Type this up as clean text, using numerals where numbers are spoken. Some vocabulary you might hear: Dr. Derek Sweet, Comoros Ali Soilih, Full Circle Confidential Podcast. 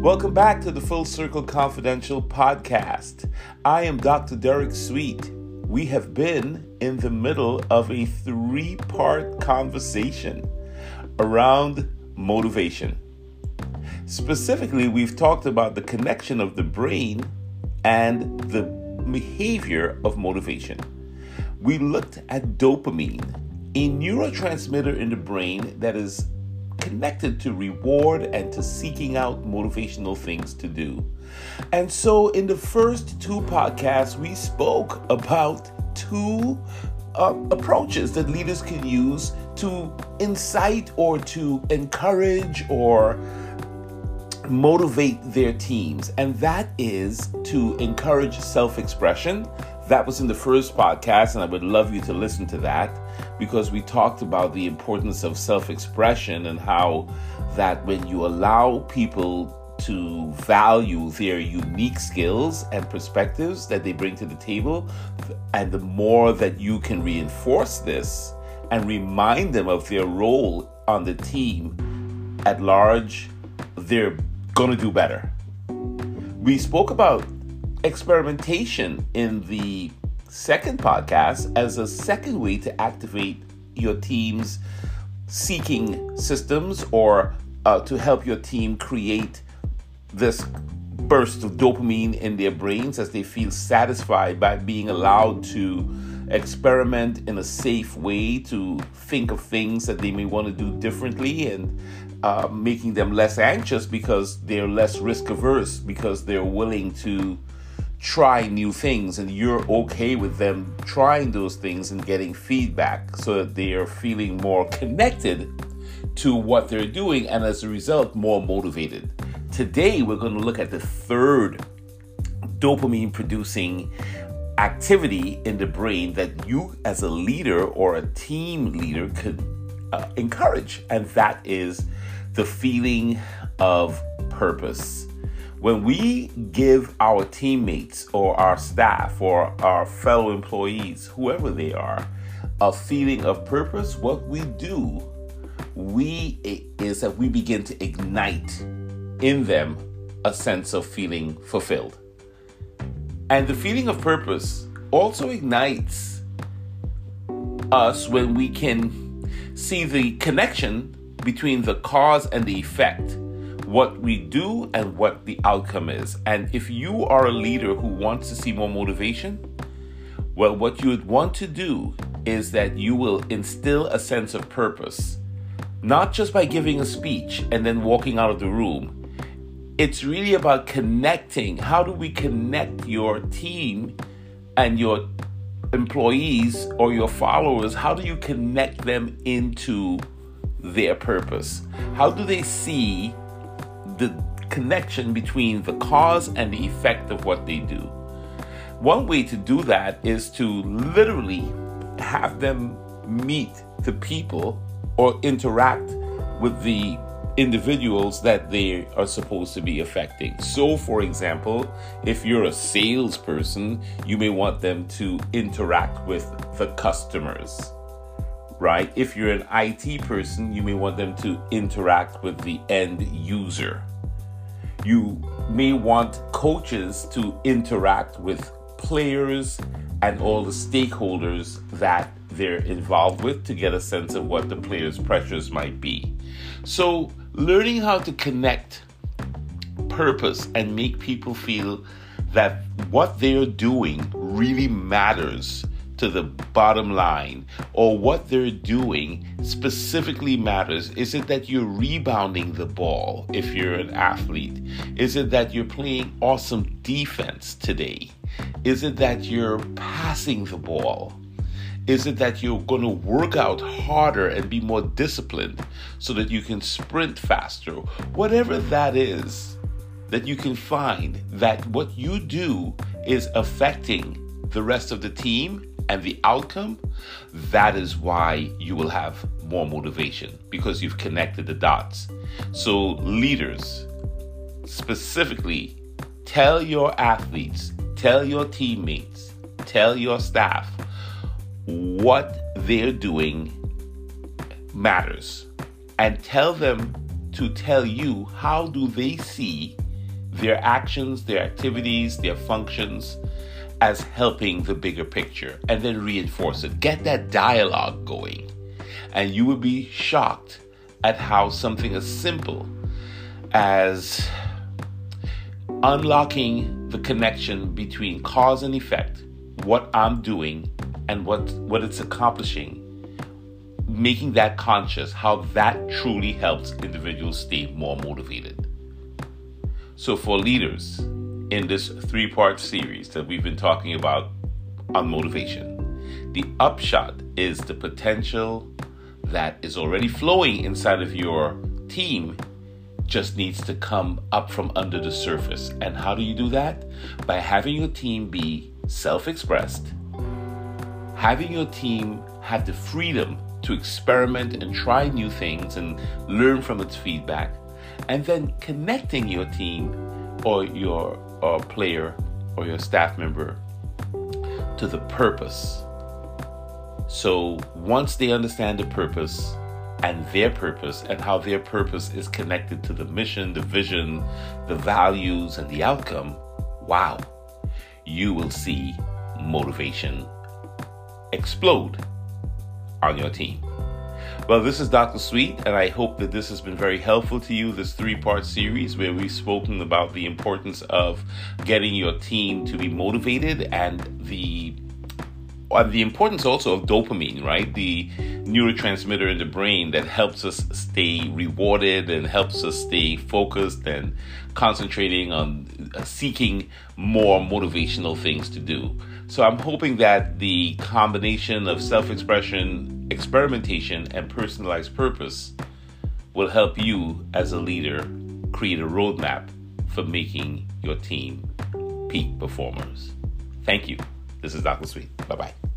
Welcome back to the Full Circle Confidential Podcast. I am Dr. Derek Sweet. We have been in the middle of a three-part conversation around motivation. Specifically, we've talked about the connection of the brain and the behavior of motivation. We looked at dopamine, a neurotransmitter in the brain that is connected to reward and to seeking out motivational things to do. And so in the first two podcasts, we spoke about two approaches that leaders can use to incite or to encourage or motivate their teams. And that is to encourage self-expression. That was in the first podcast, and I would love you to listen to that because we talked about the importance of self-expression and how that when you allow people to value their unique skills and perspectives that they bring to the table, and the more that you can reinforce this and remind them of their role on the team at large, they're going to do better. We spoke about experimentation in the second podcast as a second way to activate your team's seeking systems or to help your team create this burst of dopamine in their brains as they feel satisfied by being allowed to experiment in a safe way, to think of things that they may want to do differently, and making them less anxious because they're less risk averse, because they're willing to try new things and you're okay with them trying those things and getting feedback so that they are feeling more connected to what they're doing and as a result more motivated. Today we're going to look at the third dopamine producing activity in the brain that you as a leader or a team leader could encourage, and that is the feeling of purpose. When we give our teammates or our staff or our fellow employees, whoever they are, a feeling of purpose, what we do is that we begin to ignite in them a sense of feeling fulfilled. And the feeling of purpose also ignites us when we can see the connection between the cause and the effect, what we do and what the outcome is. And if you are a leader who wants to see more motivation, well, what you would want to do is that you will instill a sense of purpose, not just by giving a speech and then walking out of the room. It's really about connecting. How do we connect your team and your employees or your followers? How do you connect them into their purpose? How do they see the connection between the cause and the effect of what they do? One way to do that is to literally have them meet the people or interact with the individuals that they are supposed to be affecting. So, for example, if you're a salesperson, you may want them to interact with the customers, right? If you're an IT person, you may want them to interact with the end user. You may want coaches to interact with players and all the stakeholders that they're involved with to get a sense of what the players' pressures might be. So learning how to connect purpose and make people feel that what they're doing really matters to the bottom line, or what they're doing specifically matters. Is it that you're rebounding the ball if you're an athlete? Is it that you're playing awesome defense today? Is it that you're passing the ball? Is it that you're going to work out harder and be more disciplined so that you can sprint faster? Whatever that is, that you can find that what you do is affecting the rest of the team and the outcome, that is why you will have more motivation, because you've connected the dots. So leaders, specifically, tell your athletes, tell your teammates, tell your staff what they're doing matters, and tell them to tell you how do they see their actions, their activities, their functions as helping the bigger picture, and then reinforce it. Get that dialogue going, and you will be shocked at how something as simple as unlocking the connection between cause and effect, what I'm doing and what it's accomplishing, making that conscious, how that truly helps individuals stay more motivated. So for leaders in this three-part series that we've been talking about on motivation, the upshot is the potential that is already flowing inside of your team just needs to come up from under the surface. And how do you do that? By having your team be self-expressed, having your team have the freedom to experiment and try new things and learn from its feedback, and then connecting your team or your player or your staff member to the purpose. So once they understand the purpose and their purpose and how their purpose is connected to the mission, the vision, the values, and the outcome, wow, you will see motivation explode on your team. Well, this is Dr. Sweet, and I hope that this has been very helpful to you, this three-part series where we've spoken about the importance of getting your team to be motivated and the importance also of dopamine, right? The neurotransmitter in the brain that helps us stay rewarded and helps us stay focused and concentrating on seeking more motivational things to do. So I'm hoping that the combination of self-expression, experimentation, and personalized purpose will help you as a leader create a roadmap for making your team peak performers. Thank you. This is Dr. Sweet. Bye-bye.